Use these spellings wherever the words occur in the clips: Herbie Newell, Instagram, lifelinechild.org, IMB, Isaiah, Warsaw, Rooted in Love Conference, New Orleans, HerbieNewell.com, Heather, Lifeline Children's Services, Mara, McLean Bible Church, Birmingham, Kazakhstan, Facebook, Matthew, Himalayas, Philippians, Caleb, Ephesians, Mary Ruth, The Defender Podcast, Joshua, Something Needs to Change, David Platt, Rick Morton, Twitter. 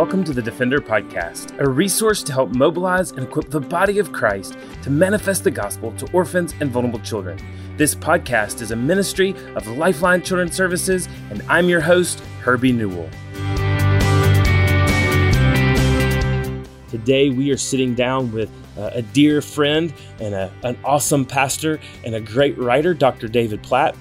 Welcome to the Defender Podcast, a resource to help mobilize and equip the body of Christ to manifest the gospel to orphans and vulnerable children. This podcast is a ministry of Lifeline Children's Services, and I'm your host, Herbie Newell. Today we are sitting down with a dear friend and an awesome pastor and a great writer, Dr. David Platt.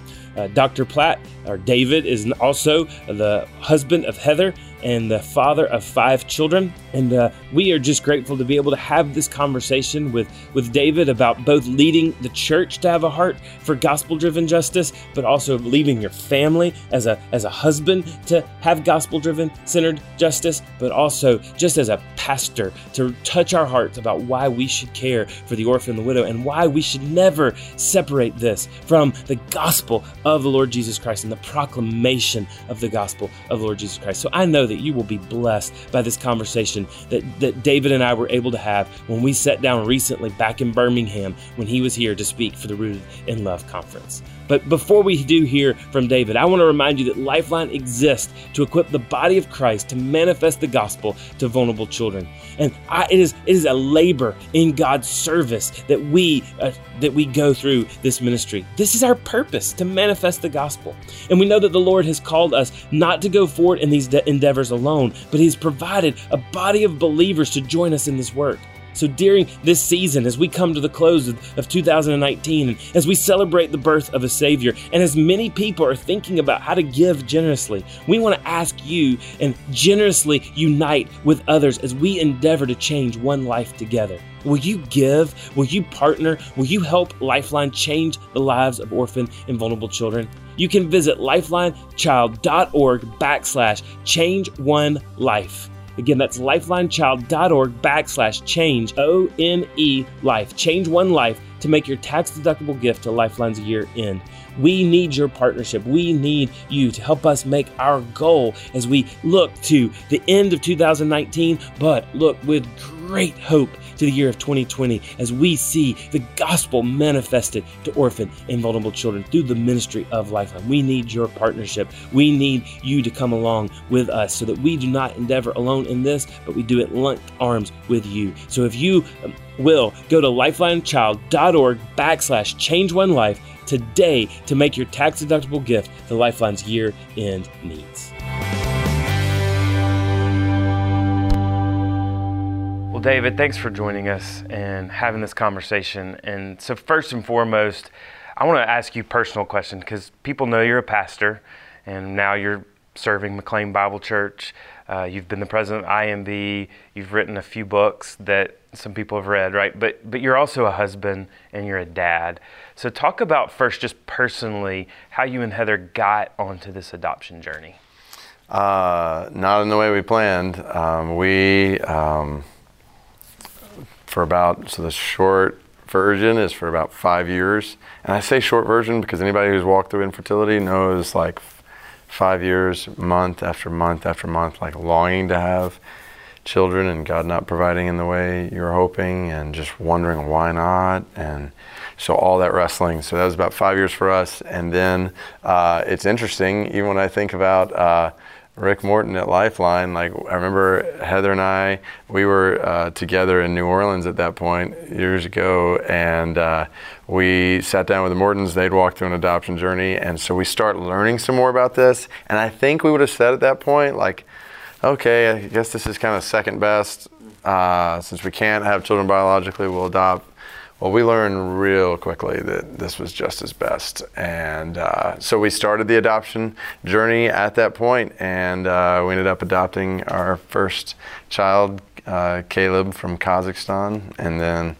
Dr. Platt, or David, is also the husband of Heather and the father of 5 children. And we are just grateful to be able to have this conversation with David about both leading the church to have a heart for gospel-driven justice, but also leading your family as a husband to have gospel-driven centered justice, but also just as a pastor to touch our hearts about why we should care for the orphan and the widow and why we should never separate this from the gospel of the Lord Jesus Christ and the proclamation of the gospel of the Lord Jesus Christ. So I know that you will be blessed by this conversation that David and I were able to have when we sat down recently back in Birmingham when he was here to speak for the Rooted in Love Conference. But before we do hear from David, I want to remind you that Lifeline exists to equip the body of Christ to manifest the gospel to vulnerable children. And it is a labor in God's service that we go through this ministry. This is our purpose, to manifest the gospel. And we know that the Lord has called us not to go forward in these endeavors alone, but He's provided a body of believers to join us in this work. So during this season, as we come to the close of 2019, and as we celebrate the birth of a Savior, and as many people are thinking about how to give generously, we want to ask you and generously unite with others as we endeavor to change one life together. Will you give? Will you partner? Will you help Lifeline change the lives of orphan and vulnerable children? You can visit lifelinechild.org/change1life. Again, that's lifelinechild.org/change1life. Change one life to make your tax-deductible gift to Lifeline's year end. We need your partnership. We need you to help us make our goal as we look to the end of 2019, but look with great hope to the year of 2020 as we see the gospel manifested to orphan and vulnerable children through the ministry of Lifeline. We need your partnership. We need you to come along with us so that we do not endeavor alone in this, but we do it linked arms with you. So if you will, go to lifelinechild.org/change1life today to make your tax-deductible gift to Lifeline's year-end needs. Well, David, thanks for joining us and having this conversation. And so first and foremost, I want to ask you a personal question because people know you're a pastor and now you're serving McLean Bible Church. You've been the president of IMB. You've written a few books that some people have read, right? But you're also a husband and you're a dad. So talk about first just personally how you and Heather got onto this adoption journey. Not in the way we planned. So the short version is for about 5 years. And I say short version because anybody who's walked through infertility knows, like, 5 years, month after month after month, like longing to have children and God not providing in the way you're hoping and just wondering why not. And so all that wrestling. So that was about 5 years for us. And then it's interesting, even when I think about Rick Morton at Lifeline, like I remember Heather and I, we were together in New Orleans at that point years ago, and we sat down with the Mortons. They'd walked through an adoption journey, and so we start learning some more about this. And I think we would have said at that point, like, okay, I guess this is kind of second best. Since we can't have children biologically, we'll adopt. Well, we learned real quickly that this was just as best. And so we started the adoption journey at that point, and we ended up adopting our first child, Caleb, from Kazakhstan. And then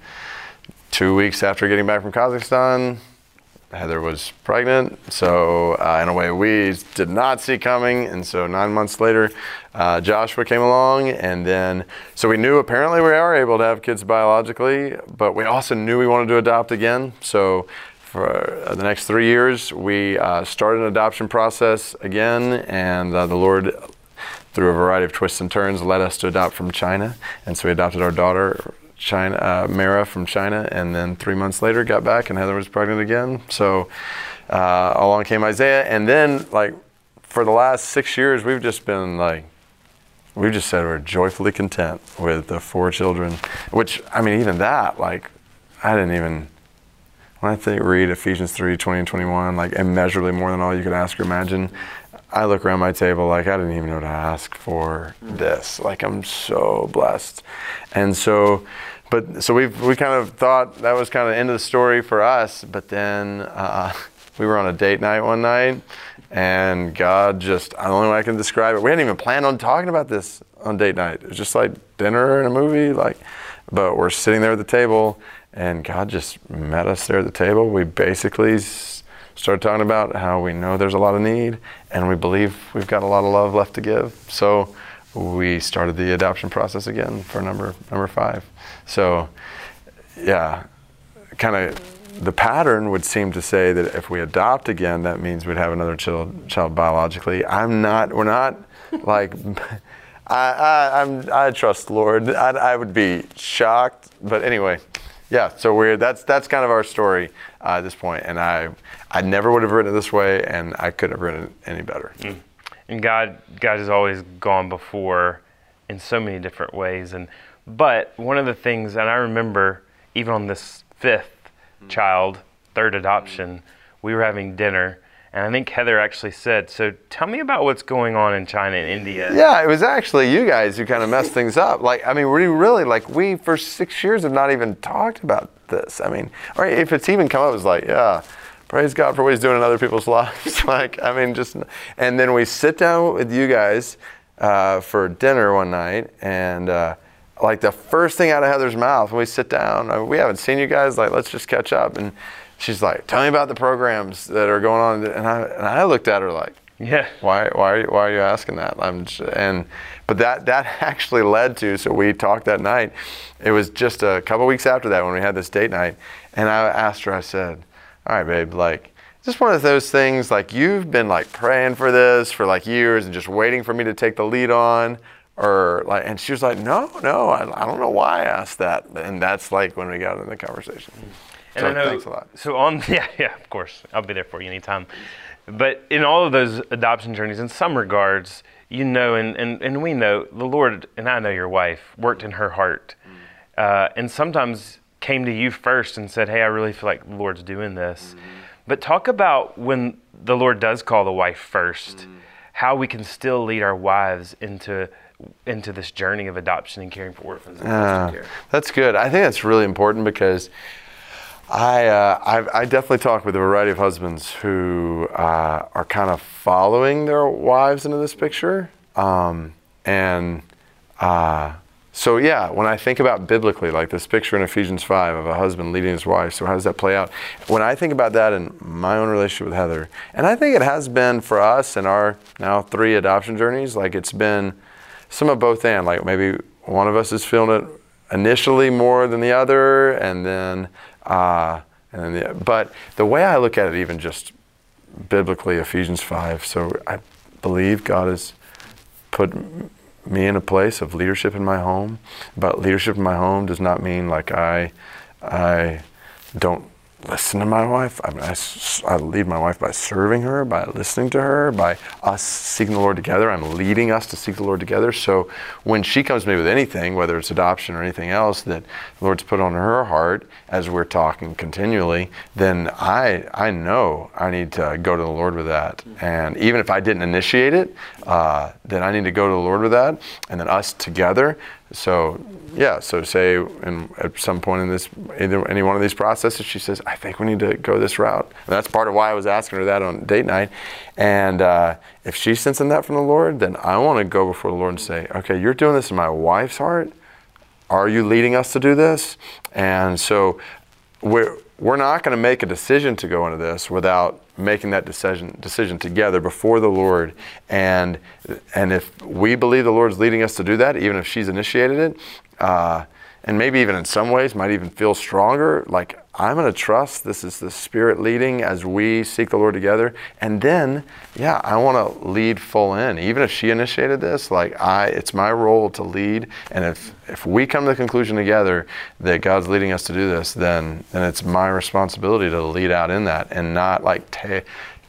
2 weeks after getting back from Kazakhstan, Heather was pregnant. So in a way we did not see coming. And so 9 months later, Joshua came along, and then, so we knew apparently we are able to have kids biologically, but we also knew we wanted to adopt again. So for the next 3 years, we started an adoption process again, and the Lord, through a variety of twists and turns, led us to adopt from China. And so we adopted our daughter, Mara, from China, and then 3 months later got back, and Heather was pregnant again. So along came Isaiah, and then, like, for the last 6 years, we've just been like, we just said we're joyfully content with the 4 children, which, I mean, even that, like, I didn't even, when I think, read Ephesians 3:20 and 21, like, immeasurably more than all you could ask or imagine, I look around my table like, I didn't even know to ask for this. Like, I'm so blessed. And so, but, so we kind of thought that was kind of the end of the story for us, but then we were on a date night one night, and God just, the only way I can describe it, we hadn't even planned on talking about this on date night. It was just like dinner and a movie, like, but we're sitting there at the table, and God just met us there at the table. We basically started talking about how we know there's a lot of need, and we believe we've got a lot of love left to give. So we started the adoption process again for number 5. So yeah, kind of the pattern would seem to say that if we adopt again, that means we'd have another child biologically. We're not like, I trust the Lord. I would be shocked, but anyway. Yeah, so that's kind of our story at this point, and I never would have written it this way, and I couldn't have written it any better. Mm. And God has always gone before in so many different ways, but one of the things, and I remember even on this 5th child, 3rd adoption, we were having dinner, and I think Heather actually said, so tell me about what's going on in China and India. Yeah, it was actually you guys who kind of messed things up. Like, I mean, we really, like, we for 6 years have not even talked about this. I mean, or if it's even come up, it's like, yeah, praise God for what he's doing in other people's lives. Like, I mean, just, and then we sit down with you guys for dinner one night, and like the first thing out of Heather's mouth when we sit down, we haven't seen you guys, like, let's just catch up. And she's like, tell me about the programs that are going on. And I looked at her like, yeah, why are you asking that? But that actually led to, so we talked that night. It was just a couple weeks after that when we had this date night, and I asked her, I said, all right, babe, like, just one of those things, like, you've been like praying for this for like years and just waiting for me to take the lead on. Or like, and she was like, no, I don't know why I asked that. And that's like when we got in the conversation. So, and I know, thanks a lot. So on, yeah, of course, I'll be there for you anytime. But in all of those adoption journeys, in some regards, you know, and we know, the Lord, and I know your wife, worked in her heart. And sometimes came to you first and said, hey, I really feel like the Lord's doing this. But talk about when the Lord does call the wife first, how we can still lead our wives into this journey of adoption and caring for orphans. And care. That's good. I think that's really important, because I definitely talk with a variety of husbands who are kind of following their wives into this picture. So yeah, when I think about biblically, like this picture in Ephesians 5 of a husband leading his wife, so how does that play out? When I think about that in my own relationship with Heather, and I think it has been for us in our now 3 adoption journeys, like it's been some of both and, like maybe one of us is feeling it initially more than the other, but the way I look at it, even just biblically, Ephesians 5, so I believe God has put me in a place of leadership in my home, but leadership in my home does not mean like I don't listen to my wife. I mean, I lead my wife by serving her, by listening to her, by us seeking the Lord together. I'm leading us to seek the Lord together. So when she comes to me with anything, whether it's adoption or anything else that the Lord's put on her heart as we're talking continually, then I know I need to go to the Lord with that. And even if I didn't initiate it, then I need to go to the Lord with that, and then us together. So yeah, so say at some point in this, either any one of these processes, she says, I think we need to go this route. And that's part of why I was asking her that on date night. And if she's sensing that from the Lord, then I want to go before the Lord and say, okay, you're doing this in my wife's heart. Are you leading us to do this? And so we're not going to make a decision to go into this without making that decision together before the Lord. And if we believe the Lord's leading us to do that, even if she's initiated it, and maybe even in some ways might even feel stronger, like I'm going to trust this is the Spirit leading as we seek the Lord together. And then, yeah, I want to lead full in. Even if she initiated this, like it's my role to lead. And if we come to the conclusion together that God's leading us to do this, then it's my responsibility to lead out in that and not like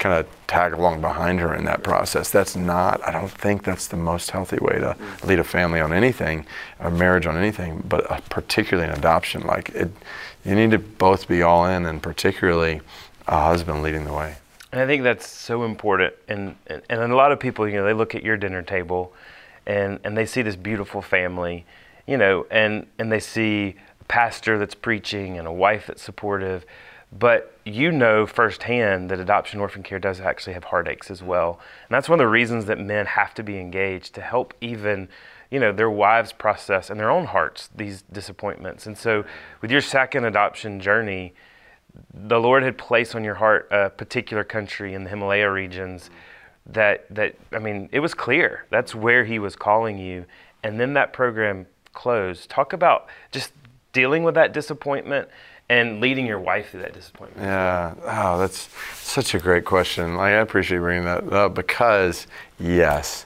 kind of tag along behind her in that process. That's not, I don't think that's the most healthy way to lead a family on anything, a marriage on anything, but particularly an adoption. Like, you need to both be all in, and particularly a husband leading the way. And I think that's so important. And a lot of people, you know, they look at your dinner table and they see this beautiful family, you know, and they see a pastor that's preaching and a wife that's supportive. But you know firsthand that adoption orphan care does actually have heartaches as well. And that's one of the reasons that men have to be engaged to help even, you know, their wives process in their own hearts these disappointments. And so with your second adoption journey, the Lord had placed on your heart a particular country in the Himalaya regions that I mean, it was clear. That's where he was calling you. And then that program closed. Talk about just dealing with that disappointment and leading your wife through that disappointment. Yeah, oh, that's such a great question. Like, I appreciate bringing that up because, yes,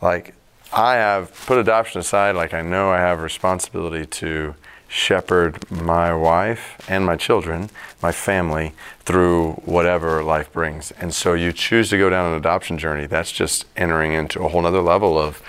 like I have put adoption aside. Like, I know I have responsibility to shepherd my wife and my children, my family, through whatever life brings. And so you choose to go down an adoption journey. That's just entering into a whole nother level of,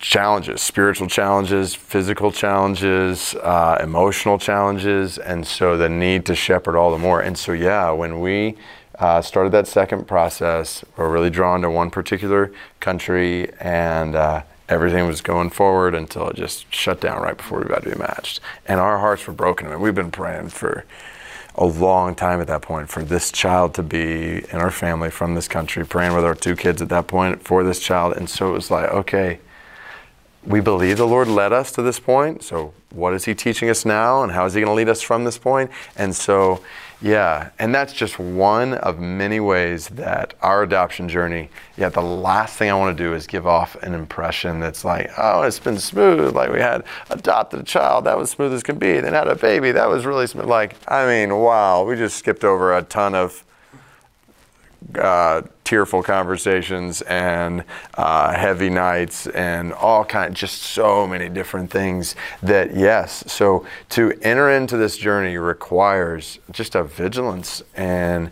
challenges, spiritual challenges, physical challenges, emotional challenges. And so the need to shepherd all the more. And so, yeah, when we started that second process, we're really drawn to one particular country, and everything was going forward until it just shut down right before we were about to be matched. And our hearts were broken. I mean, we've been praying for a long time at that point for this child to be in our family from this country, praying with our two kids at that point for this child. And so it was like, okay, we believe the Lord led us to this point. So what is he teaching us now? And how is he going to lead us from this point? And so, yeah, and that's just one of many ways that our adoption journey, yeah, the last thing I want to do is give off an impression that's like, oh, it's been smooth. Like, we had adopted a child. That was smooth as can be. Then had a baby. That was really smooth. Like, I mean, wow, we just skipped over a ton of tearful conversations and heavy nights and all kinds, just so many different things that, yes. So to enter into this journey requires just a vigilance and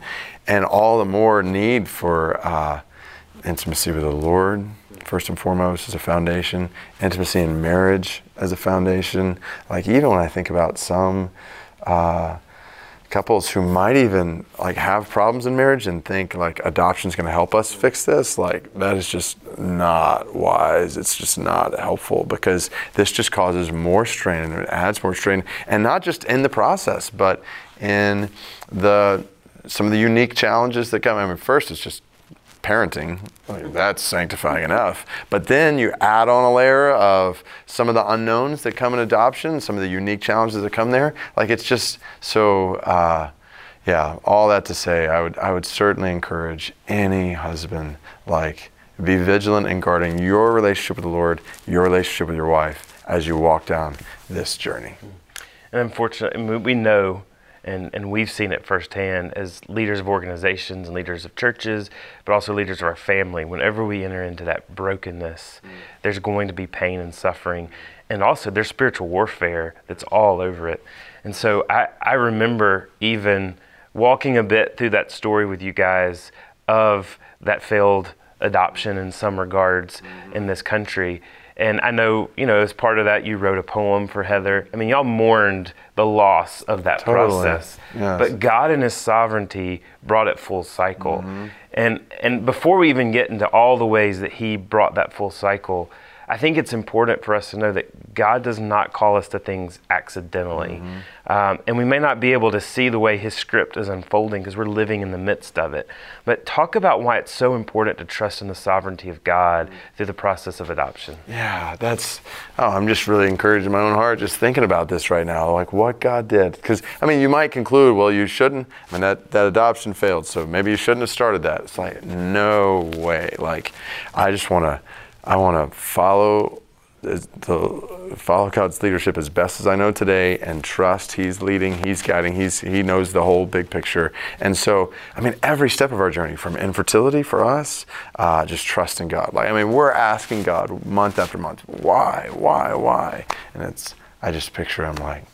all the more need for intimacy with the Lord, first and foremost, as a foundation, intimacy in marriage as a foundation. Like, even when I think about some couples who might even like have problems in marriage and think like adoption's going to help us fix this, like that is just not wise. It's just not helpful because this just causes more strain and it adds more strain, and not just in the process, but in some of the unique challenges that come. I mean, first it's just parenting, like, that's sanctifying enough. But then you add on a layer of some of the unknowns that come in adoption, some of the unique challenges that come there. Like, it's just so, yeah, all that to say, I would certainly encourage any husband, like, be vigilant in guarding your relationship with the Lord, your relationship with your wife, as you walk down this journey. And unfortunately, we know, and we've seen it firsthand as leaders of organizations and leaders of churches, but also leaders of our family. Whenever we enter into that brokenness, there's going to be pain and suffering. And also there's spiritual warfare that's all over it. And so I remember even walking a bit through that story with you guys of that failed adoption in some regards in this country. And I know, you know, as part of that, you wrote a poem for Heather. I mean, y'all mourned the loss of that process. Yes. But God in his sovereignty brought it full cycle. Mm-hmm. And before we even get into all the ways that he brought that full cycle, I think it's important for us to know that God does not call us to things accidentally. Mm-hmm. And we may not be able to see the way his script is unfolding because we're living in the midst of it. But talk about why it's so important to trust in the sovereignty of God through the process of adoption. Yeah, I'm just really encouraged in my own heart just thinking about this right now, like what God did. Because, I mean, you might conclude, well, you shouldn't. I mean, that adoption failed, so maybe you shouldn't have started that. It's like, no way. Like, I want to follow God's leadership as best as I know today and trust he's leading, he's guiding, he knows the whole big picture. And so, I mean, every step of our journey, from infertility for us, just trusting God. Like, I mean, we're asking God month after month, why? And I just picture him like,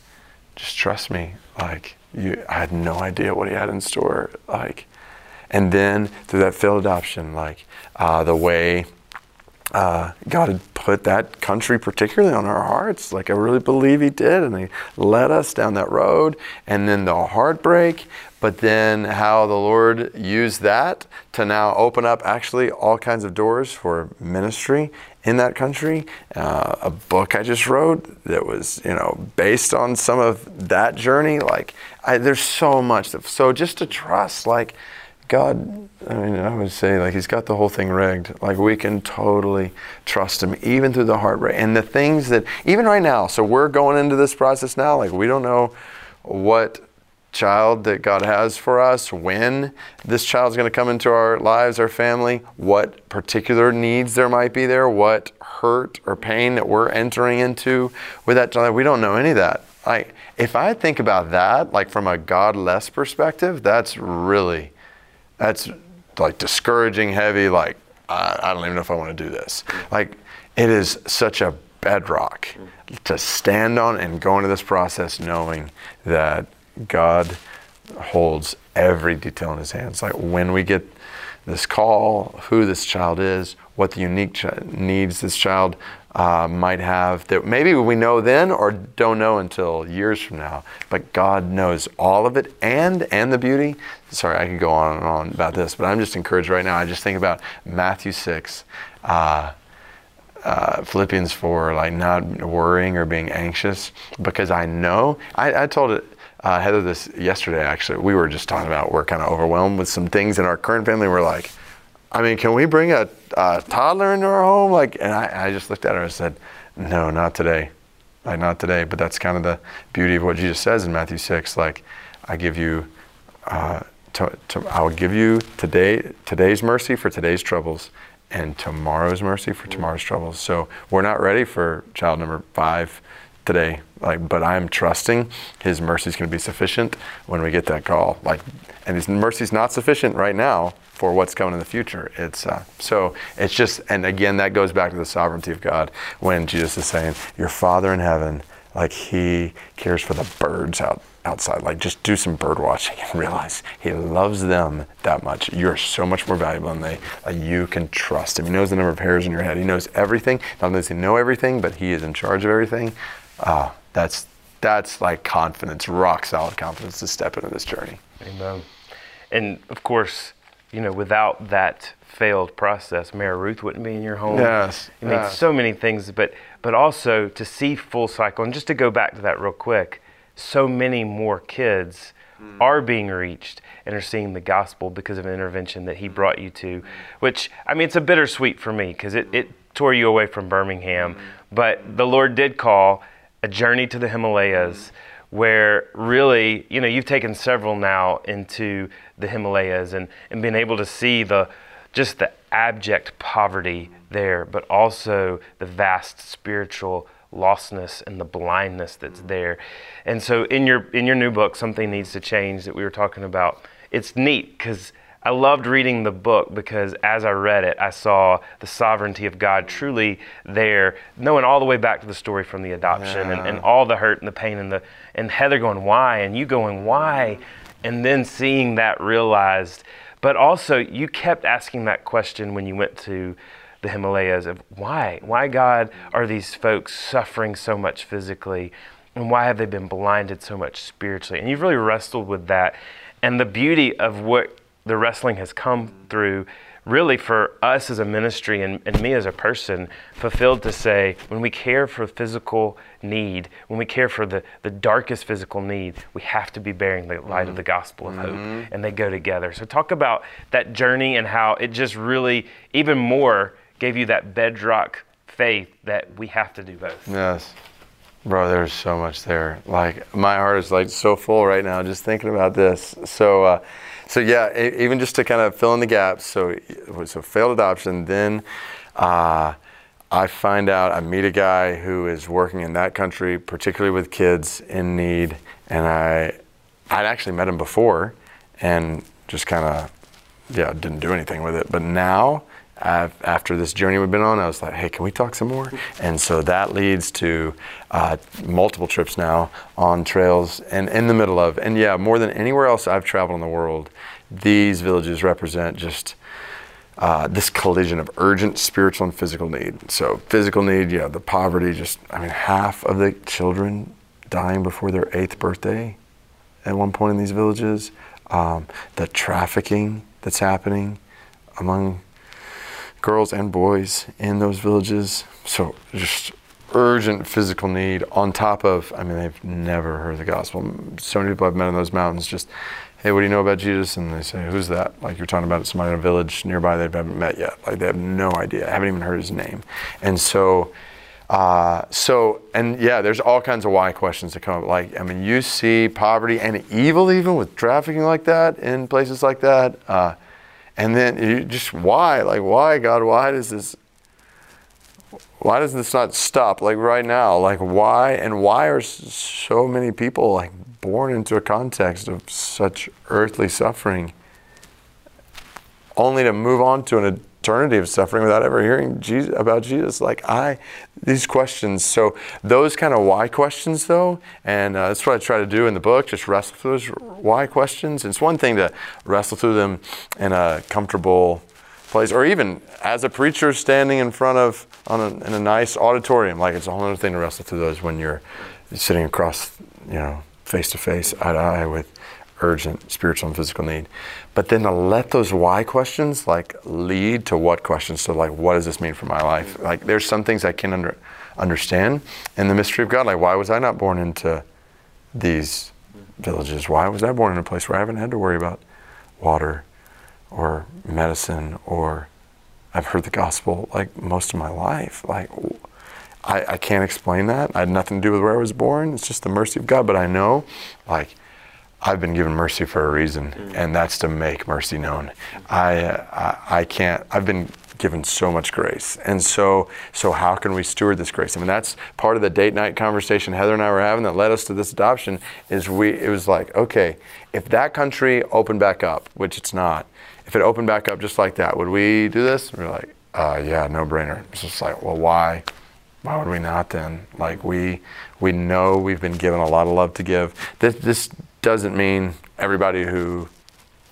just trust me. Like, I had no idea what he had in store. And then through that failed adoption, the way God had put that country particularly on our hearts, I really believe he did, and he led us down that road, and then the heartbreak, but then how the Lord used that to now open up actually all kinds of doors for ministry in that country. A book I just wrote that was, based on some of that journey. There's so much stuff. So just to trust, God, I would say, he's got the whole thing rigged. We can totally trust him, even through the heartbreak. And the things that, even right now, so we're going into this process now, we don't know what child that God has for us, when this child's going to come into our lives, our family, what particular needs there might be there, what hurt or pain that we're entering into with that child. We don't know any of that. If I think about that, from a godless perspective, that's discouraging, heavy, I don't even know if I want to do this. It is such a bedrock to stand on and go into this process knowing that God holds every detail in his hands. When we get this call, who this child is, what the unique needs this child might have that maybe we know then or don't know until years from now. But God knows all of it and the beauty. Sorry, I could go on and on about this, but I'm just encouraged right now. I just think about Matthew 6, Philippians 4, not worrying or being anxious, because I know, I told it, Heather this yesterday, actually. We were just talking about we're kind of overwhelmed with some things in our current family. We're can we bring a toddler into our home? And I just looked at her and said, no, not today. Not today. But that's kind of the beauty of what Jesus says in Matthew 6. I give you, I'll give you today's mercy for today's troubles, and tomorrow's mercy for tomorrow's troubles. So we're not ready for child number 5 today, but I'm trusting his mercy is going to be sufficient when we get that call. And his mercy is not sufficient right now for what's coming in the future. It's just, and again, that goes back to the sovereignty of God when Jesus is saying, your Father in heaven, he cares for the birds outside. Just do some bird watching and realize he loves them that much. You're so much more valuable than they. You can trust him. He knows the number of hairs in your head. He knows everything. Not only does he know everything, but he is in charge of everything. That's confidence, rock solid confidence to step into this journey. Amen. And of course, without that failed process, Mary Ruth wouldn't be in your home. Yes. It means so many things, but also to see full cycle. And just to go back to that real quick, so many more kids are being reached and are seeing the gospel because of an intervention that he brought you to, which, it's a bittersweet for me because it tore you away from Birmingham, but the Lord did call a journey to the Himalayas, where really, you've taken several now into the Himalayas and been able to see the abject poverty there, but also the vast spiritual lostness and the blindness that's there. And so in your new book, Something Needs to Change, that we were talking about, it's neat because I loved reading the book because as I read it, I saw the sovereignty of God truly there, knowing all the way back to the story from the adoption and all the hurt and the pain and Heather going, why? And you going, why? And then seeing that realized. But also you kept asking that question when you went to the Himalayas of why? Why, God, are these folks suffering so much physically? And why have they been blinded so much spiritually? And you've really wrestled with that. And the beauty of what the wrestling has come through really for us as a ministry and me as a person fulfilled to say, when we care for physical need, when we care for the darkest physical need, we have to be bearing the light of the gospel of hope, and they go together. So talk about that journey and how it just really even more gave you that bedrock faith that we have to do both. Yes. Bro, there's so much there. My heart is so full right now just thinking about this. So yeah, even just to kind of fill in the gaps. So failed adoption. Then I find out, I meet a guy who is working in that country, particularly with kids in need. And I'd actually met him before and just kind of I didn't do anything with it. But now, after this journey we've been on, I was like, hey, can we talk some more? And so that leads to multiple trips now on trails and in the middle of, and yeah, more than anywhere else I've traveled in the world, these villages represent just this collision of urgent spiritual and physical need. So physical need, the poverty, half of the children dying before their 8th birthday at one point in these villages, the trafficking that's happening among girls and boys in those villages. So just urgent physical need on top of, they've never heard the gospel. So many people I've met in those mountains just, hey, what do you know about Jesus? And they say, who's that? Like you're talking about somebody in a village nearby they haven't met yet. Like they have no idea. I haven't even heard his name. And so, there's all kinds of why questions that come up. Like, you see poverty and evil even with trafficking like that in places like that. And then you just, why? Like, why, God? Why does this not stop? Like, right now, like, why? And why are so many people, like, born into a context of such earthly suffering only to move on to an eternity of suffering without ever hearing about Jesus? Like, these questions. So those kind of why questions, though, and that's what I try to do in the book, just wrestle through those why questions. It's one thing to wrestle through them in a comfortable place, or even as a preacher standing in front of, in a nice auditorium. Like, it's a whole other thing to wrestle through those when you're sitting across, face to face, eye to eye with urgent spiritual and physical need. But then to let those why questions lead to what questions. So what does this mean for my life? Like, there's some things I can understand in the mystery of God. Like, why was I not born into these villages? Why was I born in a place where I haven't had to worry about water or medicine, or I've heard the gospel most of my life? I can't explain that. I had nothing to do with where I was born. It's just the mercy of God. But I know I've been given mercy for a reason, and that's to make mercy known. I can't. I've been given so much grace, and so how can we steward this grace? That's part of the date night conversation Heather and I were having that led us to this adoption. It was like, okay, if that country opened back up, which it's not, if it opened back up just like that, would we do this? And we're like, yeah, no brainer. It's just like, well, why? Why would we not then? Like, we know we've been given a lot of love to give. This doesn't mean everybody who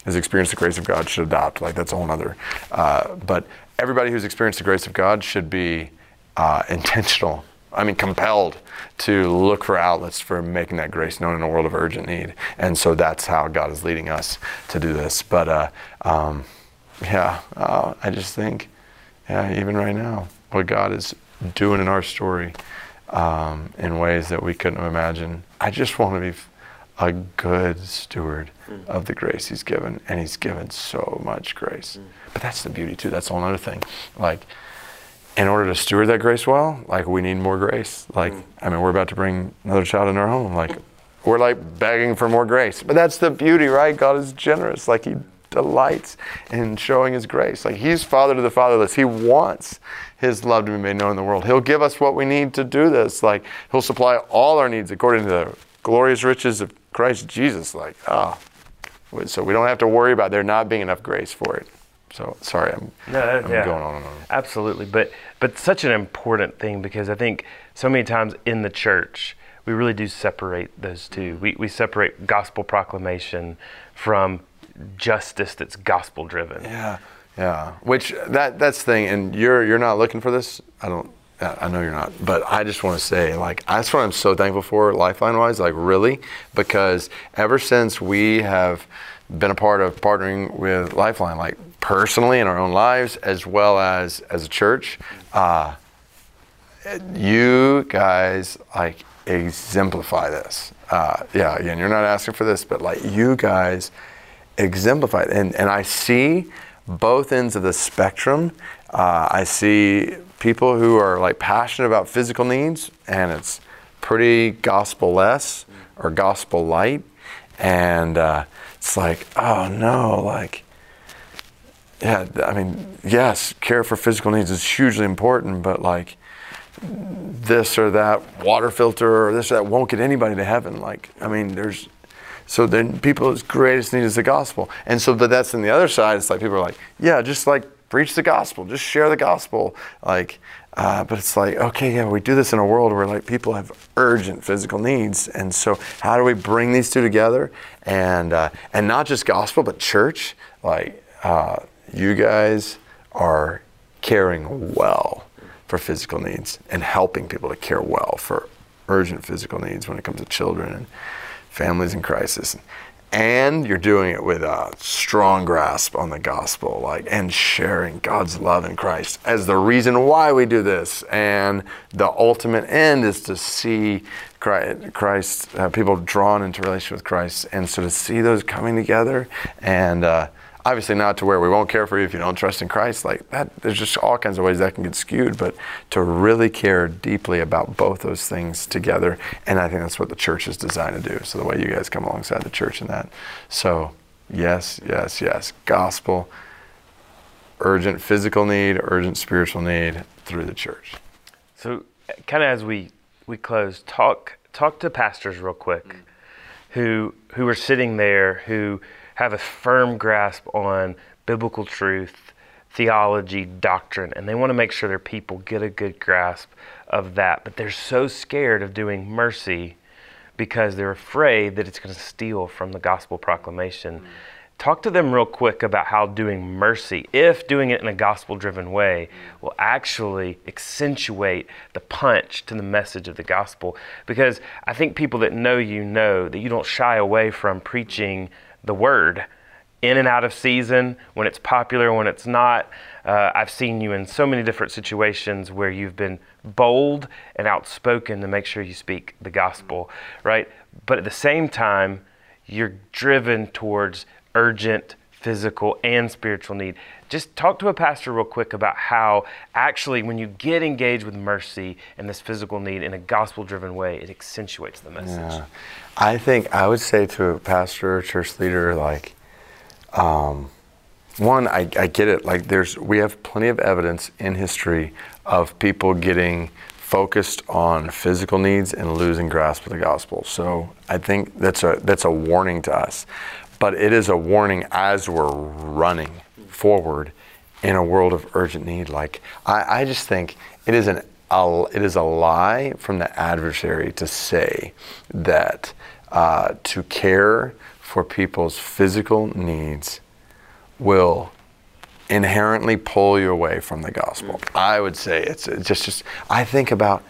has experienced the grace of God should adopt. Like, that's a whole other. But everybody who's experienced the grace of God should be intentional. Compelled to look for outlets for making that grace known in a world of urgent need. And so that's how God is leading us to do this. But I just think, even right now, what God is doing in our story in ways that we couldn't imagine. I just want to be a good steward of the grace he's given, and he's given so much grace. But that's the beauty too. That's a whole other thing. In order to steward that grace well, we need more grace. We're about to bring another child in our home. We're begging for more grace. But that's the beauty, right? God is generous. He delights in showing his grace. He's father to the fatherless. He wants his love to be made known in the world. He'll give us what we need to do this. He'll supply all our needs according to the glorious riches of Christ Jesus. So we don't have to worry about there not being enough grace for it. So sorry, I'm going on and on. Absolutely, but such an important thing, because I think so many times in the church we really do separate those two. We separate gospel proclamation from justice that's gospel driven. Yeah. Which that's the thing, and you're not looking for this. I know you're not, but I just want to say, that's what I'm so thankful for, Lifeline-wise, really, because ever since we have been a part of partnering with Lifeline, personally in our own lives, as well as a church, you guys, exemplify this. And you're not asking for this, but, you guys exemplify it. And I see both ends of the spectrum. I see people who are passionate about physical needs, and it's pretty gospel-less or gospel-light, and it's oh no, yes, care for physical needs is hugely important, but this or that water filter or this or that won't get anybody to heaven. There's So then people's greatest need is the gospel. And so, but that's on the other side. It's like people are like, yeah, just like preach the gospel, just share the gospel. Like, but it's like, okay, yeah, we do this in a world where like people have urgent physical needs. And so how do we bring these two together? And not just gospel, but church. Like, you guys are caring well for physical needs and helping people to care well for urgent physical needs when it comes to children and families in crisis, and you're doing it with a strong grasp on the gospel, like, and sharing God's love in Christ as the reason why we do this. And the ultimate end is to see Christ, people drawn into relation with Christ, and so to see those coming together. And obviously not to where we won't care for you if you don't trust in Christ, like that. There's just all kinds of ways that can get skewed, but to really care deeply about both those things together. And I think that's what the church is designed to do. So the way you guys come alongside the church in that. So yes, yes, yes. Gospel, urgent physical need, urgent spiritual need through the church. So kind of as we close, talk to pastors real quick, mm-hmm. who are sitting there, who have a firm grasp on biblical truth, theology, doctrine, and they want to make sure their people get a good grasp of that. But they're so scared of doing mercy because they're afraid that it's going to steal from the gospel proclamation. Mm-hmm. Talk to them real quick about how doing mercy, if doing it in a gospel-driven way, will actually accentuate the punch to the message of the gospel. Because I think people that know that you don't shy away from preaching the word in and out of season, when it's popular, when it's not. I've seen you in so many different situations where you've been bold and outspoken to make sure you speak the gospel, right? But at the same time, you're driven towards urgent physical and spiritual need. Just talk to a pastor real quick about how actually when you get engaged with mercy and this physical need in a gospel-driven way, it accentuates the message. Yeah. I think I would say to a pastor or church leader, like, one, I get it. Like, we have plenty of evidence in history of people getting focused on physical needs and losing grasp of the gospel. So I think that's a warning to us. But it is a warning as we're running forward in a world of urgent need. Like, I just think it is a lie from the adversary to say that to care for people's physical needs will inherently pull you away from the gospel. I would say it's just I think about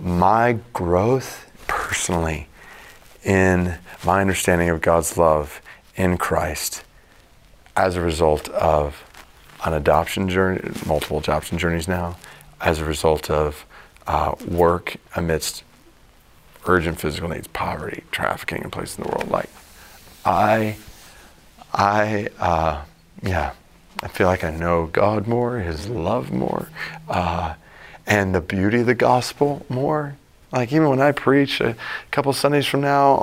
my growth personally in my understanding of God's love in Christ as a result of an adoption journey, multiple adoption journeys now, as a result of work amidst urgent physical needs, poverty, trafficking, and places in the world. Like, I feel like I know God more, His love more, and the beauty of the gospel more. Like, even when I preach a couple Sundays from now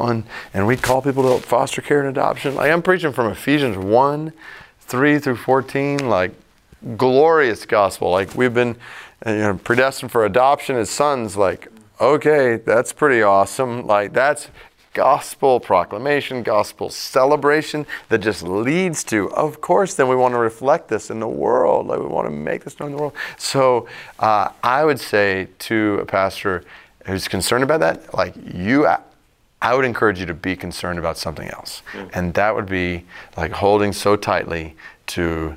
and we call people to foster care and adoption, like, I'm preaching from Ephesians 1:3 through 14, like, glorious gospel. Like, we've been predestined for adoption as sons. Like, okay, that's pretty awesome. Like, that's gospel proclamation, gospel celebration that just leads to, of course, then we want to reflect this in the world. Like, we want to make this known in the world. So I would say to a pastor who's concerned about that, like, I would encourage you to be concerned about something else. Mm. And that would be like holding so tightly to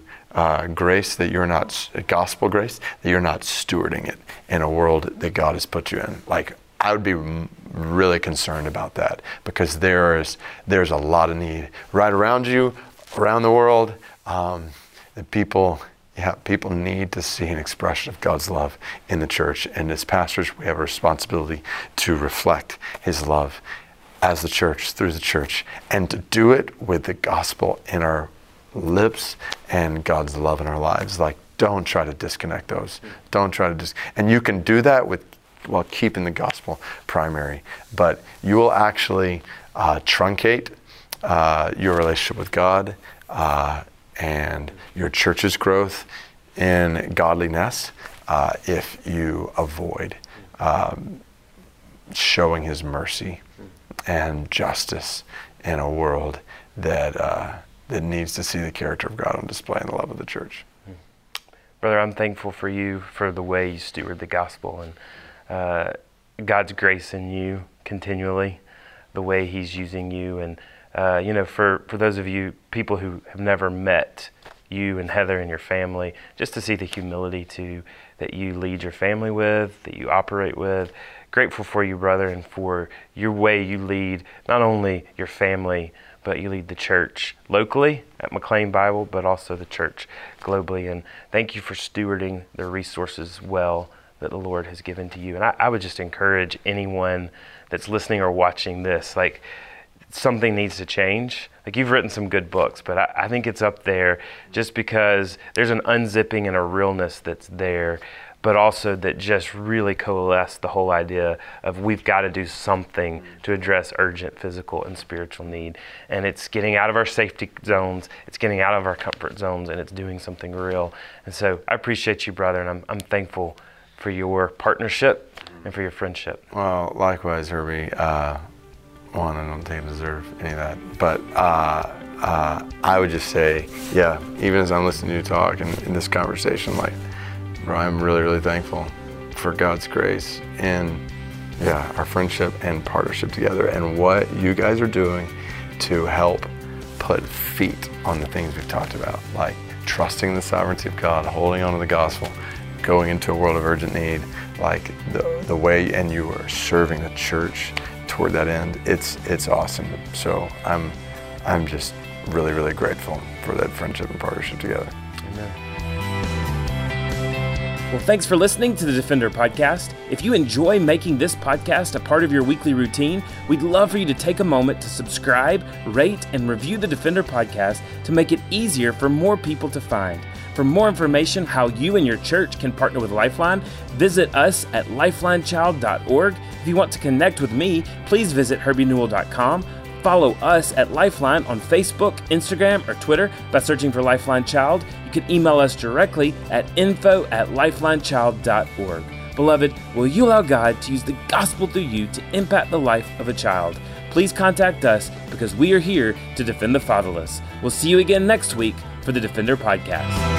grace that you're not, gospel grace, that you're not stewarding it in a world that God has put you in. Like, I would be really concerned about that, because there's a lot of need right around you, around the world, that people need to see an expression of God's love in the church. And as pastors, we have a responsibility to reflect His love as the church, through the church, and to do it with the gospel in our lips and God's love in our lives. Like, don't try to disconnect those. Don't try to and you can do that while keeping the gospel primary, but you will actually truncate your relationship with God, and your church's growth in godliness if you avoid showing His mercy and justice in a world that that needs to see the character of God on display and the love of the church. Brother, I'm thankful for you, for the way you steward the gospel and God's grace in you continually, the way he's using you. And, you know, for those of you people who have never met you and Heather and your family, just to see the humility too that you lead your family with, that you operate with. Grateful for you, brother, and for your way you lead not only your family, but you lead the church locally at McLean Bible, but also the church globally. And thank you for stewarding the resources well that the Lord has given to you. And I would just encourage anyone that's listening or watching this, like, something needs to change. Like, you've written some good books, but I think it's up there just because there's an unzipping and a realness that's there, but also that just really coalesced the whole idea of we've got to do something to address urgent physical and spiritual need. And it's getting out of our safety zones, it's getting out of our comfort zones, and it's doing something real. And so I appreciate you, brother, and I'm thankful for your partnership and for your friendship. Well, likewise, Herbie. One, I don't think I deserve any of that. But I would just say, yeah, even as I'm listening to you talk and in this conversation, like, bro, I'm really, really thankful for God's grace and, yeah, our friendship and partnership together and what you guys are doing to help put feet on the things we've talked about, like trusting the sovereignty of God, holding on to the gospel, going into a world of urgent need, like the way, and you are serving the church toward that end. It's awesome. So I'm just really, really grateful for that friendship and partnership together. Amen. Well, thanks for listening to the Defender Podcast. If you enjoy making this podcast a part of your weekly routine, we'd love for you to take a moment to subscribe, rate, and review the Defender Podcast to make it easier for more people to find. For more information how you and your church can partner with Lifeline, visit us at lifelinechild.org. If you want to connect with me, please visit HerbieNewell.com. Follow us at Lifeline on Facebook, Instagram, or Twitter by searching for Lifeline Child. You can email us directly at info@lifelinechild.org. Beloved, will you allow God to use the gospel through you to impact the life of a child? Please contact us because we are here to defend the fatherless. We'll see you again next week for the Defender Podcast.